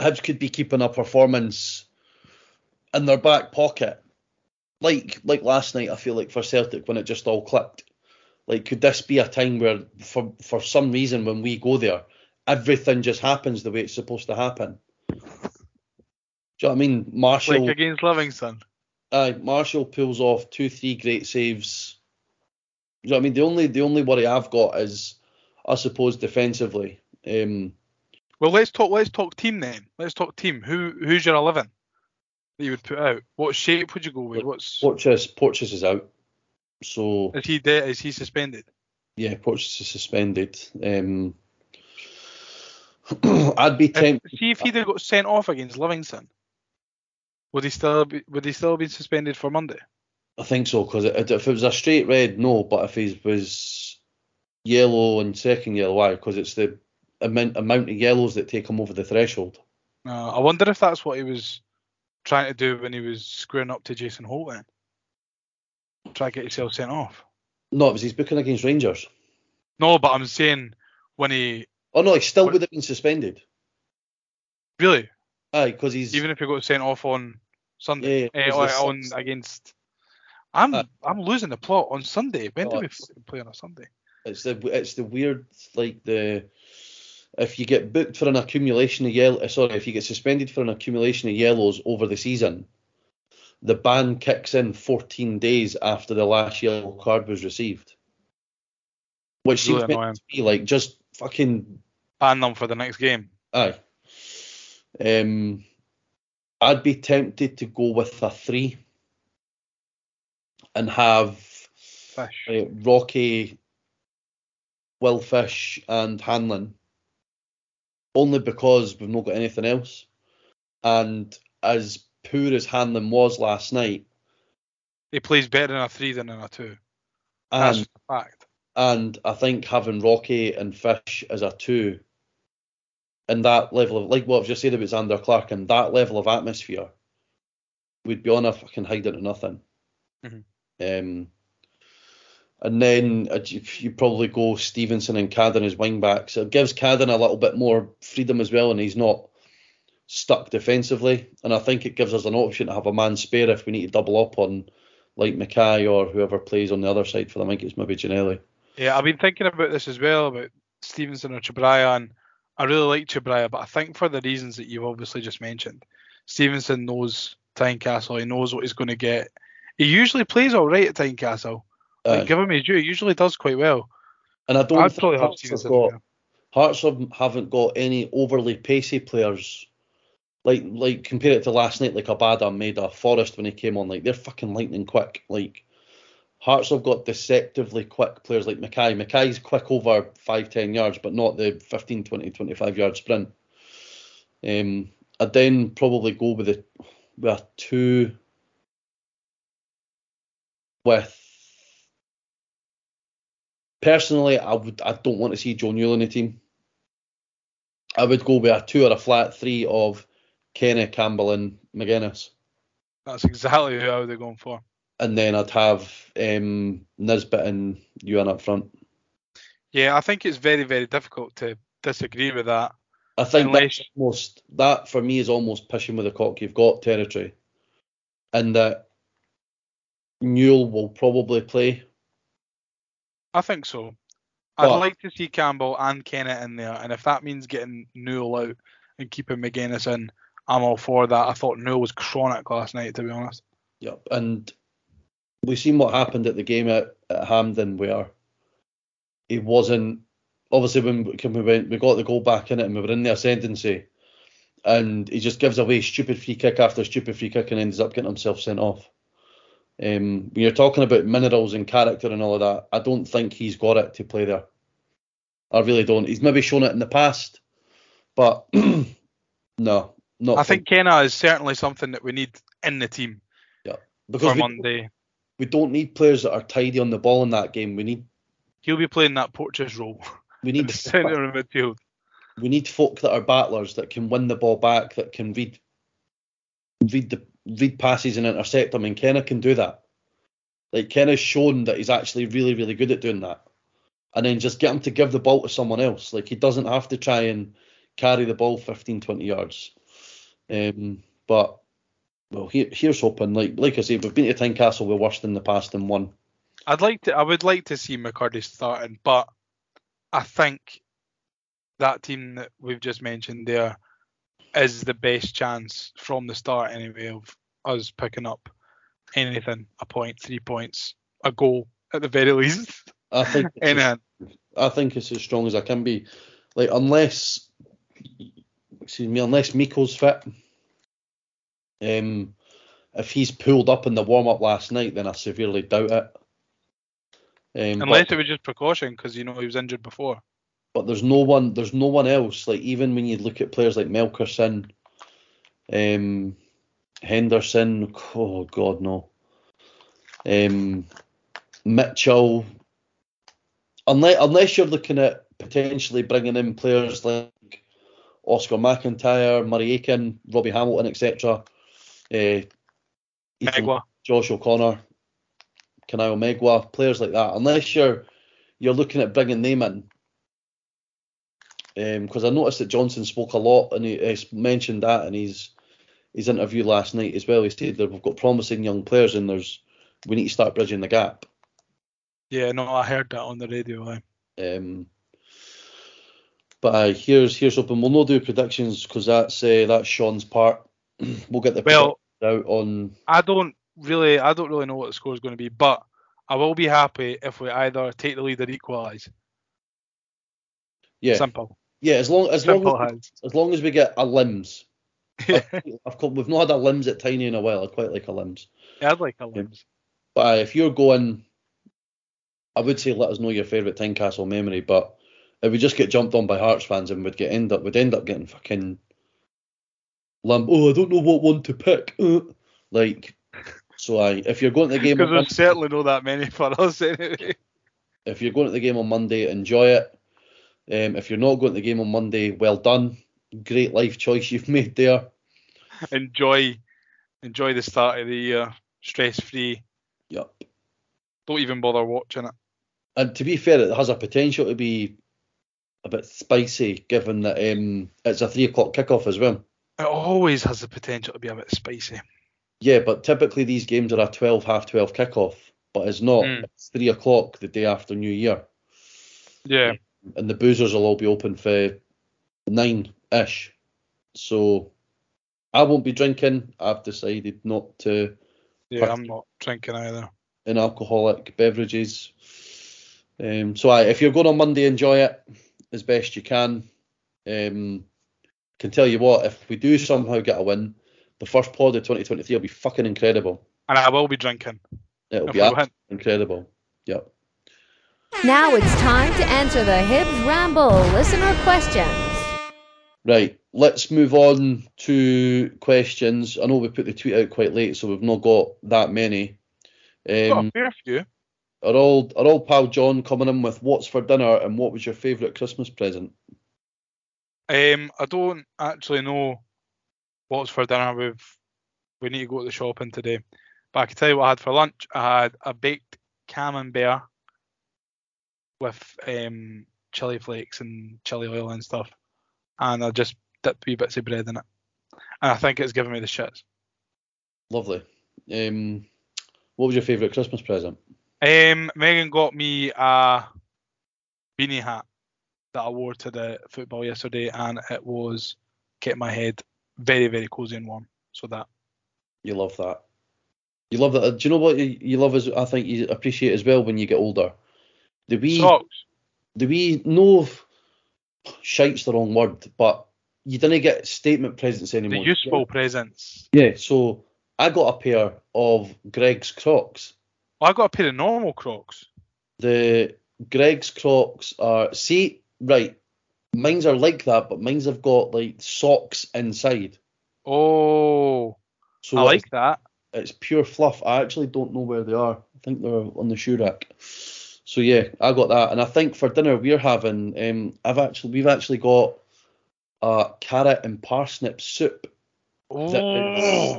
Hibs could be keeping a performance in their back pocket. Like like last night, I feel like for Celtic when it just all clicked. Like, could this be a time where for for some reason when we go there, everything just happens the way it's supposed to happen? Do you know what I mean? Marshall, like against Livingston. Aye, Marshall pulls off two, three great saves. Do you know what I mean? The only the only worry I've got is, I suppose, defensively. Um, well, let's talk. Let's talk team then. Let's talk team. Who who's your eleven that you would put out? What shape would you go with? What's Porteous? Porteous is out. So is he de- Is he suspended? Yeah, Porteous is suspended. Um, I'd be tempted. See if he'd have got sent off against Livingston. Would he still be, would he still be suspended for Monday? I think so, because if it was a straight red, no. But if he was yellow and second yellow, why? Because it's the amount, amount of yellows that take him over the threshold. Uh, I wonder if that's what he was trying to do when he was screwing up to Jason Holt then. Try to get himself sent off. No, it was he's booking against Rangers. No, but I'm saying when he... Oh, no, he still would have been suspended. Really? Aye, because he's... Even if he got sent off on... Sunday, yeah, uh, on against. I'm uh, I'm losing the plot on Sunday. When no, do we play on a Sunday? It's the it's the weird, like, the if you get booked for an accumulation of yellow, sorry, if you get suspended for an accumulation of yellows over the season, the ban kicks in fourteen days after the last yellow card was received, which really seems meant to be like just fucking ban them for the next game. Aye. Um. I'd be tempted to go with a three and have Fish. Uh, Rocky, Will Fish and Hanlon, only because we've not got anything else. And as poor as Hanlon was last night... He plays better in a three than in a two. And, That's a fact. And I think having Rocky and Fish as a two... And that level of, like what I've just said about Xander Clark, and that level of atmosphere, we'd be on a fucking hide into nothing. Mm-hmm. Um, And then uh, you probably go Stevenson and Cadden as wing backs. It gives Cadden a little bit more freedom as well, and he's not stuck defensively. And I think it gives us an option to have a man spare if we need to double up on like Mackay or whoever plays on the other side for them. I think it's maybe Ginelli. Yeah, I've been thinking about this as well, about Stevenson or Chabraya. And I really like Chabraya, but I think for the reasons that you've obviously just mentioned, Stevenson knows Tynecastle. He knows what he's going to get. He usually plays all right at Tynecastle. Like, uh, give him his due, he usually does quite well. And I don't I'd think Hearts have, got, Hearts haven't got any overly pacey players. Like, like compare it to last night, like Abada, Maeda, Forrest when he came on, like, they're fucking lightning quick. Like, Hearts have got deceptively quick players like Mackay. Mackay's quick over five, ten yards, but not the fifteen, twenty, twenty-five yard sprint. Um, I'd then probably go with a, with a two with Personally, I would. I don't want to see Joe Newell in the team. I would go with a two or a flat three of Kenneh, Campbell and Magennis. That's exactly who I would have gone for. And then I'd have um, Nisbet and Youan up front. Yeah, I think it's very, very difficult to disagree with that. I think Unless... that's almost, that, for me, is almost pushing with the cock you've got territory. And that Newell will probably play. I think so. I'd but, like to see Campbell and Kenneh in there, and if that means getting Newell out and keeping Magennis in, I'm all for that. I thought Newell was chronic last night, to be honest. Yep, and we've seen what happened at the game at, at Hampden, where he wasn't... Obviously, when we, went, we got the goal back in it and we were in the ascendancy, and he just gives away stupid free kick after stupid free kick and ends up getting himself sent off. Um, when you're talking about minerals and character and all of that, I don't think he's got it to play there. I really don't. He's maybe shown it in the past, but no, not. I think Kenneh is certainly something that we need in the team. Yeah, because for Monday. We don't need players that are tidy on the ball in that game. We need. He'll be playing that Porteous role. We need centre of midfield. We need folk that are battlers, that can win the ball back, that can read, read the. read passes and intercept them, and Kenneh can do that. Like, Kenneh's shown that he's actually really, really good at doing that. And then just get him to give the ball to someone else. Like, he doesn't have to try and carry the ball fifteen, twenty yards. Um, but, well, here, here's hoping. Like like I say, we've been to Tynecastle, we're worse in the past than one. I'd like to, I would like to see McKirdy starting, but I think that team that we've just mentioned there is the best chance from the start anyway of us picking up anything, a point, three points, a goal at the very least. I think it's as, I think it's as strong as I can be. Like, unless excuse me, unless Miko's fit, um, if he's pulled up in the warm up last night, then I severely doubt it. Um, unless but, it was just precaution, because you know he was injured before. But there's no one, there's no one else. Like, even when you look at players like Melkerson, um, Henderson, oh God no, um, Mitchell. Unless unless you're looking at potentially bringing in players like Oscar McIntyre, Murray Aiken, Robbie Hamilton, et cetera. Uh, Megwa, Josh O'Connor, Kanayo Megwa, players like that. Unless you're you're looking at bringing them in. Because um, I noticed that Johnson spoke a lot, and he, he mentioned that in his his interview last night as well. He said that we've got promising young players, and there's we need to start bridging the gap. Yeah, no, I heard that on the radio. I. Um, but uh, here's here's hoping we'll not do predictions, because that's uh, that's Sean's part. We'll get the well, out on. I don't really I don't really know what the score is going to be, but I will be happy if we either take the lead or equalise. Yeah. Simple. Yeah, as long as Simple long as, we, as long as we get a limbs. Yeah. I've, I've called, we've not had a limbs at Tiny in a while. I quite like a limbs. Yeah, I'd like a limbs. But uh, if you're going, I would say let us know your favourite Tynecastle memory. But if we just get jumped on by Hearts fans, and we'd get end up, we'd end up getting fucking limp. Oh, I don't know what one to pick. Uh, like, so I uh, if you're going to the game, because there's certainly not that many for us anyway. If you're going to the game on Monday, enjoy it. Um, if you're not going to the game on Monday, well done. Great life choice you've made there. Enjoy enjoy the start of the year. Stress free. Yep. Don't even bother watching it. and to be fair, it has a potential to be a bit spicy, given that um, it's a three o'clock kickoff as well. It always has the potential to be a bit spicy. Yeah, but typically these games are a twelve, half twelve kickoff, but it's not. Mm. It's three o'clock the day after New Year. Yeah. And the boozers will all be open for nine-ish. So I won't be drinking. I've decided not to. Yeah, I'm not drinking either. In alcoholic beverages. Um, so I, if you're going on Monday, enjoy it as best you can. Um, can tell you what, if we do somehow get a win, the first pod of twenty twenty-three will be fucking incredible. And I will be drinking. It'll if be absolutely incredible. Yep. Now it's time to answer the Hibs Ramble listener questions. Right, let's move on to questions. I know we put the tweet out quite late, so we've not got that many. Um, got a fair few. Our old, our old pal John coming in with what's for dinner and what was your favourite Christmas present? Um, I don't actually know what's for dinner. We've, we need to go to the shopping today. But I can tell you what I had for lunch. I had a baked camembert with um, chili flakes and chili oil and stuff. And I just dipped wee bits of bread in it. And I think it's given me the shits. Lovely. Um, what was your favourite Christmas present? Um, Megan got me a beanie hat that I wore to the football yesterday, and it was kept my head very, very cosy and warm. So that. You love that. You love that. Do you know what you, you love is, I think you appreciate as well when you get older? The wee... Socks. The wee... No... Shite's the wrong word, but you didn't get statement presents anymore. The useful yeah. presents. Yeah, so I got a pair of Greg's Crocs. Oh, I got a pair of normal Crocs. The Greg's Crocs are, see, right, mine's are like that, but mine's have got like socks inside. Oh, so I like that. It's pure fluff. I actually don't know where they are. I think they're on the shoe rack. So yeah, I got that, and I think for dinner we're having, um, I've actually we've actually got a carrot and parsnip soup oh. that, is,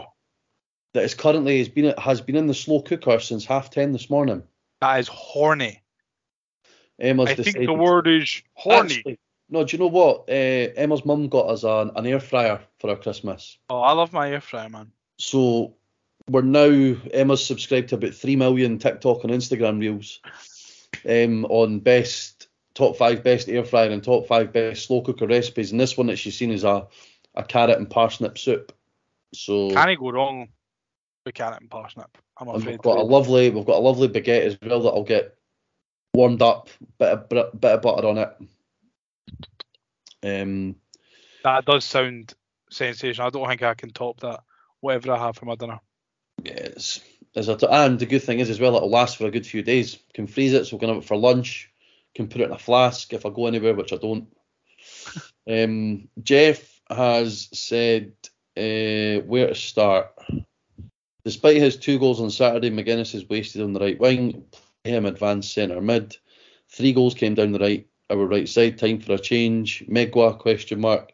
that is currently has been has been in the slow cooker since half ten this morning. That is horny. Emma's I decided, think the word is horny. Actually, no, do you know what? Uh, Emma's mum got us an, an air fryer for our Christmas. Oh, I love my air fryer, man. So we're now Emma's subscribed to about three million TikTok and Instagram reels. Um, on best top five best air fryer and top five best slow cooker recipes, and this one that she's seen is a, a carrot and parsnip soup. So can I go wrong with carrot and parsnip? I'm afraid. We've got a lovely, we've got a lovely baguette as well that'll get warmed up, bit of bit of butter on it. Um, that does sound sensational. I don't think I can top that. Whatever I have for my dinner. Yes. As a t- and the good thing is as well, it'll last for a good few days. Can freeze it, so we can have it for lunch. Can put it in a flask if I go anywhere, which I don't. um, Jeff has said uh, where to start. Despite his two goals on Saturday, Magennis is wasted on the right wing. Play him advanced centre mid. Three goals came down the right, our right side. Time for a change. Megwa question mark.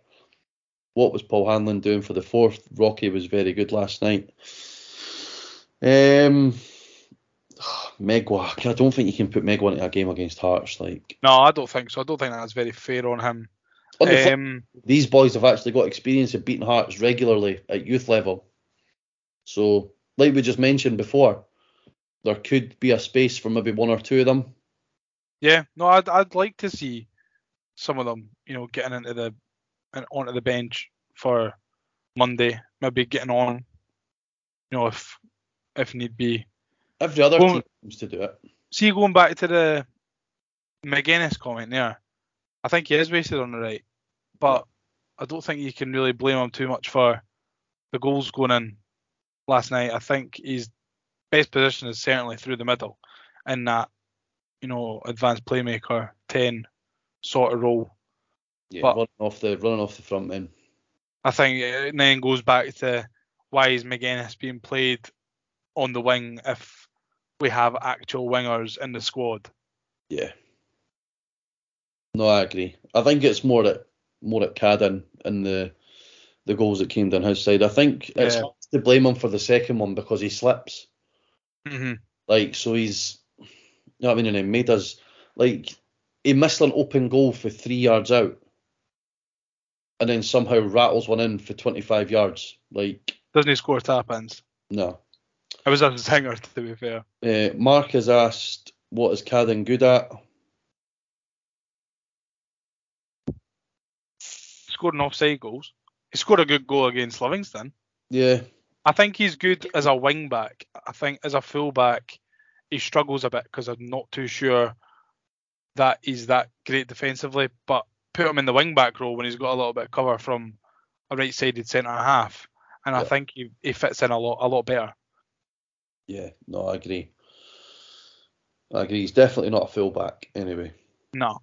What was Paul Hanlon doing for the fourth? Rocky was very good last night. Um, Megwa, I don't think you can put Megwa into a game against Hearts. Like, no, I don't think so. I don't think that's very fair on him. On the um, th- these boys have actually got experience of beating Hearts regularly at youth level. So, like we just mentioned before, there could be a space for maybe one or two of them. Yeah, no, I'd I'd like to see some of them, you know, getting into the and onto the bench for Monday, maybe getting on, you know, if. If need be. Every other going, team seems to do it. See, going back to the Magennis comment there, I think he is wasted on the right, but I don't think you can really blame him too much for the goals going in last night. I think his best position is certainly through the middle in that, you know, advanced playmaker, ten sort of role. Yeah, but running off the, running off the front then. I think it then goes back to why is Magennis being played on the wing if we have actual wingers in the squad. Yeah. No, I agree. I think it's more at more at Cadden and the the goals that came down his side. I think yeah. it's hard to blame him for the second one because he slips. Mm-hmm. Like so he's you know what I mean and Maeda's Like, he missed an open goal for three yards out and then somehow rattles one in for twenty-five yards. Like, doesn't he score tap-ins? No. I was a zinger, to be fair. Uh, Mark has asked, what is Cadden good at? Scoring offside goals. He scored a good goal against Livingston. Yeah. I think he's good as a wing back. I think as a full back, he struggles a bit because I'm not too sure that he's that great defensively. But put him in the wing back role when he's got a little bit of cover from a right-sided centre half, and yeah. I think he, he fits in a lot a lot better. Yeah, no, I agree. I agree. He's definitely not a full back anyway. No.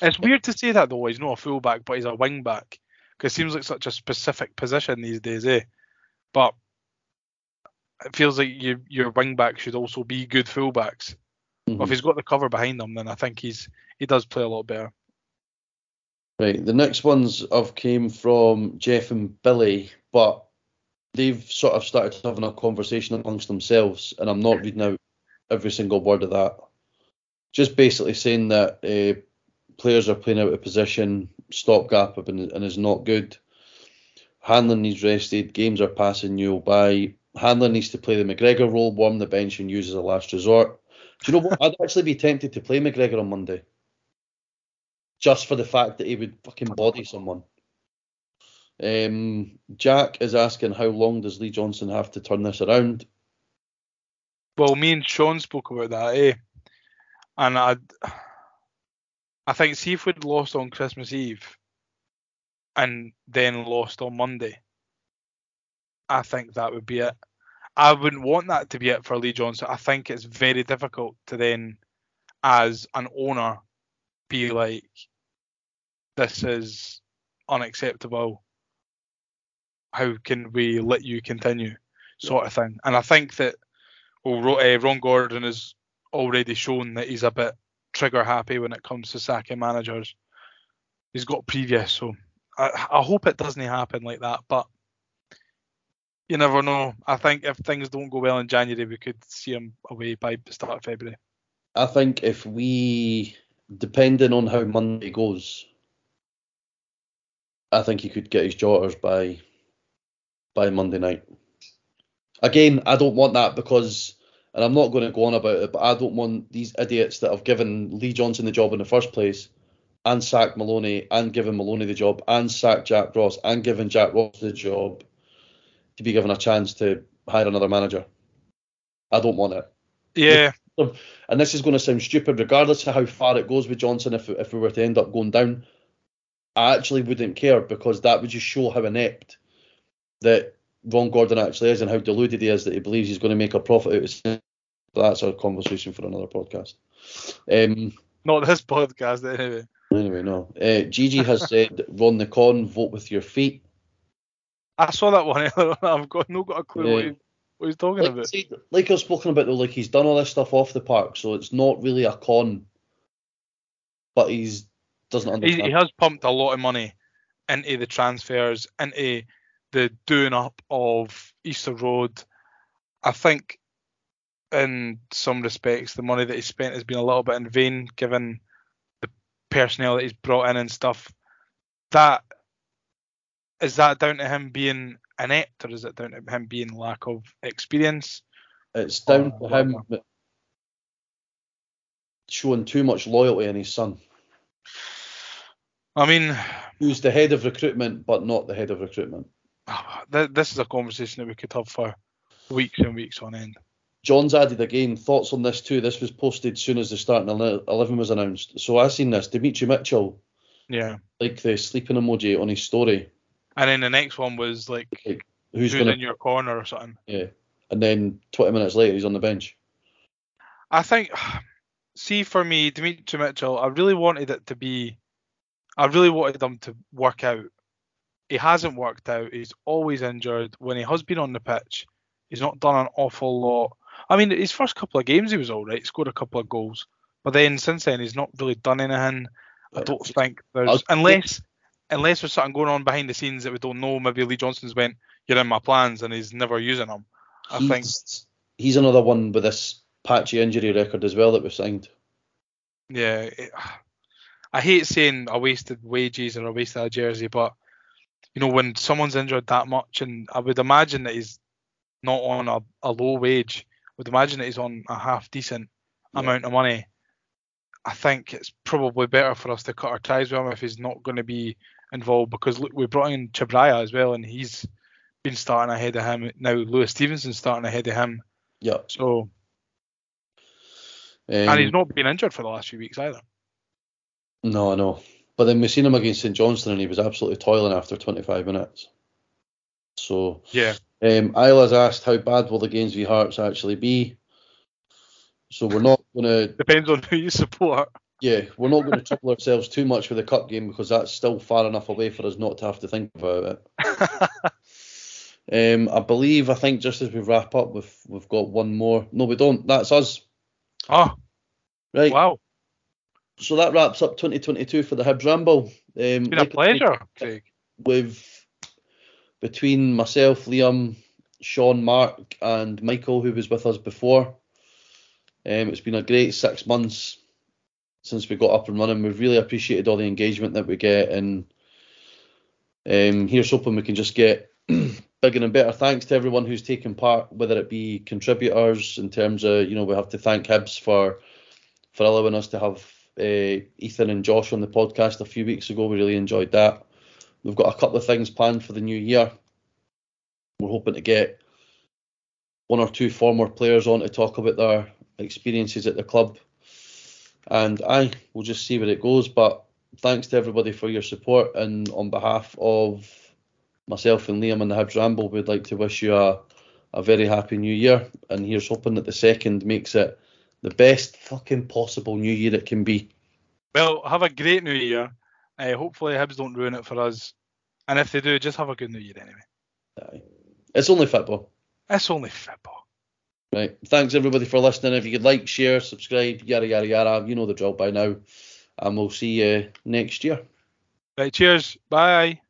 It's weird to say that though. He's not a full back, but he's a wing back, because it seems like such a specific position these days, eh? But it feels like you, your wing back should also be good full backs. Mm-hmm. If he's got the cover behind him, then I think he's he does play a lot better. Right. The next ones I've came from Jeff and Billy, but they've sort of started having a conversation amongst themselves, and I'm not reading out every single word of that. Just basically saying that uh, players are playing out of position, stopgap, and, and is not good. Hanlon needs rested, games are passing Newell by. Hanlon needs to play the McGregor role, warm the bench and use as a last resort. Do you know what? I'd actually be tempted to play McGregor on Monday, just for the fact that he would fucking body someone. Um, Jack is asking, how long does Lee Johnson have to turn this around? Well, me and Sean spoke about that, eh? And I, I think, see if we'd lost on Christmas Eve and then lost on Monday, I think that would be it. I wouldn't want that to be it for Lee Johnson. I think it's very difficult to then, as an owner, be like, this is unacceptable. How can we let you continue? Sort of thing. And I think that well, uh, Ron Gordon has already shown that he's a bit trigger happy when it comes to sacking managers. He's got previous, so I, I hope it doesn't happen like that. But you never know. I think if things don't go well in January, we could see him away by the start of February. I think if we, depending on how Monday goes, I think he could get his jotters by by Monday night. Again, I don't want that because, and I'm not going to go on about it, but I don't want these idiots that have given Lee Johnson the job in the first place and sacked Maloney and given Maloney the job and sacked Jack Ross and given Jack Ross the job to be given a chance to hire another manager. I don't want it. Yeah. And this is going to sound stupid, regardless of how far it goes with Johnson, if, if we were to end up going down, I actually wouldn't care, because that would just show how inept that Ron Gordon actually is and how deluded he is that he believes he's going to make a profit out of it. But that's our conversation for another podcast. Um, Not this podcast, anyway. Anyway, no. Uh, Gigi has said, Ron the Con, vote with your feet. I saw that one earlier. I've got no got a clue yeah. what, he, what he's talking like, about. See, like I was spoken about, though, like he's done all this stuff off the park, so it's not really a con. But he's doesn't understand. He, he has pumped a lot of money into the transfers, into the doing up of Easter Road. I think, in some respects, the money that he's spent has been a little bit in vain, given the personnel that he's brought in and stuff. That. Is that down to him being inept, or is it down to him being lack of experience? It's down to him showing too much loyalty in his son. I mean, who's the head of recruitment, but not the head of recruitment. This is a conversation that we could have for weeks and weeks on end. John's added again, thoughts on this too. This was posted soon as the starting eleven was announced. So I seen this, Dimitri Mitchell. Yeah. Like the sleeping emoji on his story. And then the next one was like, like who's, who's gonna, in your corner or something. Yeah. And then twenty minutes later, he's on the bench. I think, see, for me, Dimitri Mitchell, I really wanted it to be, I really wanted him to work out. He hasn't worked out. He's always injured. When he has been on the pitch, he's not done an awful lot. I mean, his first couple of games, he was all right. He scored a couple of goals. But then since then, he's not really done anything. I don't think there's, I'll, unless... Unless there's something going on behind the scenes that we don't know, maybe Lee Johnson's went, you're in my plans, and he's never using them. I he's, think he's another one with this patchy injury record as well that we've signed. Yeah, it, I hate saying I wasted wages or I wasted a jersey, but you know, when someone's injured that much, and I would imagine that he's not on a, a low wage, I would imagine that he's on a half decent yeah. amount of money. I think it's probably better for us to cut our ties with him if he's not going to be involved, because look, we brought in Chabraya as well, and he's been starting ahead of him. Now Lewis Stevenson's starting ahead of him. Yeah. So, um, and he's not been injured for the last few weeks either. No, I know. But then we seen him against St Johnstone, and he was absolutely toiling after twenty-five minutes. So yeah. Um, Isla's asked how bad will the games v Hearts actually be. So we're not going to... Depends on who you support. Yeah, we're not going to trouble ourselves too much with the cup game, because that's still far enough away for us not to have to think about it. um, I believe, I think just as we wrap up, we've, we've got one more. No, we don't. That's us. Oh, right. Wow. So that wraps up twenty twenty-two for the Hibs Ramble. Um, it's been a pleasure, Craig. With, between myself, Liam, Sean, Mark and Michael, who was with us before, Um, it's been a great six months since we got up and running. We've really appreciated all the engagement that we get, and um, here's hoping we can just get bigger and better. Thanks to everyone who's taken part, whether it be contributors in terms of, you know, we have to thank Hibs for for allowing us to have uh, Ethan and Josh on the podcast a few weeks ago. We really enjoyed that. We've got a couple of things planned for the new year. We're hoping to get one or two former players on to talk about their experiences at the club, and I will just see where it goes. But thanks to everybody for your support, and on behalf of myself and Liam and the Hibs Ramble, we'd like to wish you a, a very happy new year, and here's hoping that the second makes it the best fucking possible new year it can be. Well, have a great new year. Uh, hopefully Hibs don't ruin it for us, and if they do, just have a good new year anyway. It's only football. It's only football. Right. Thanks everybody for listening. If you could like, share, subscribe, yada yada yada. You know the drill by now. And we'll see you next year. Right, cheers. Bye.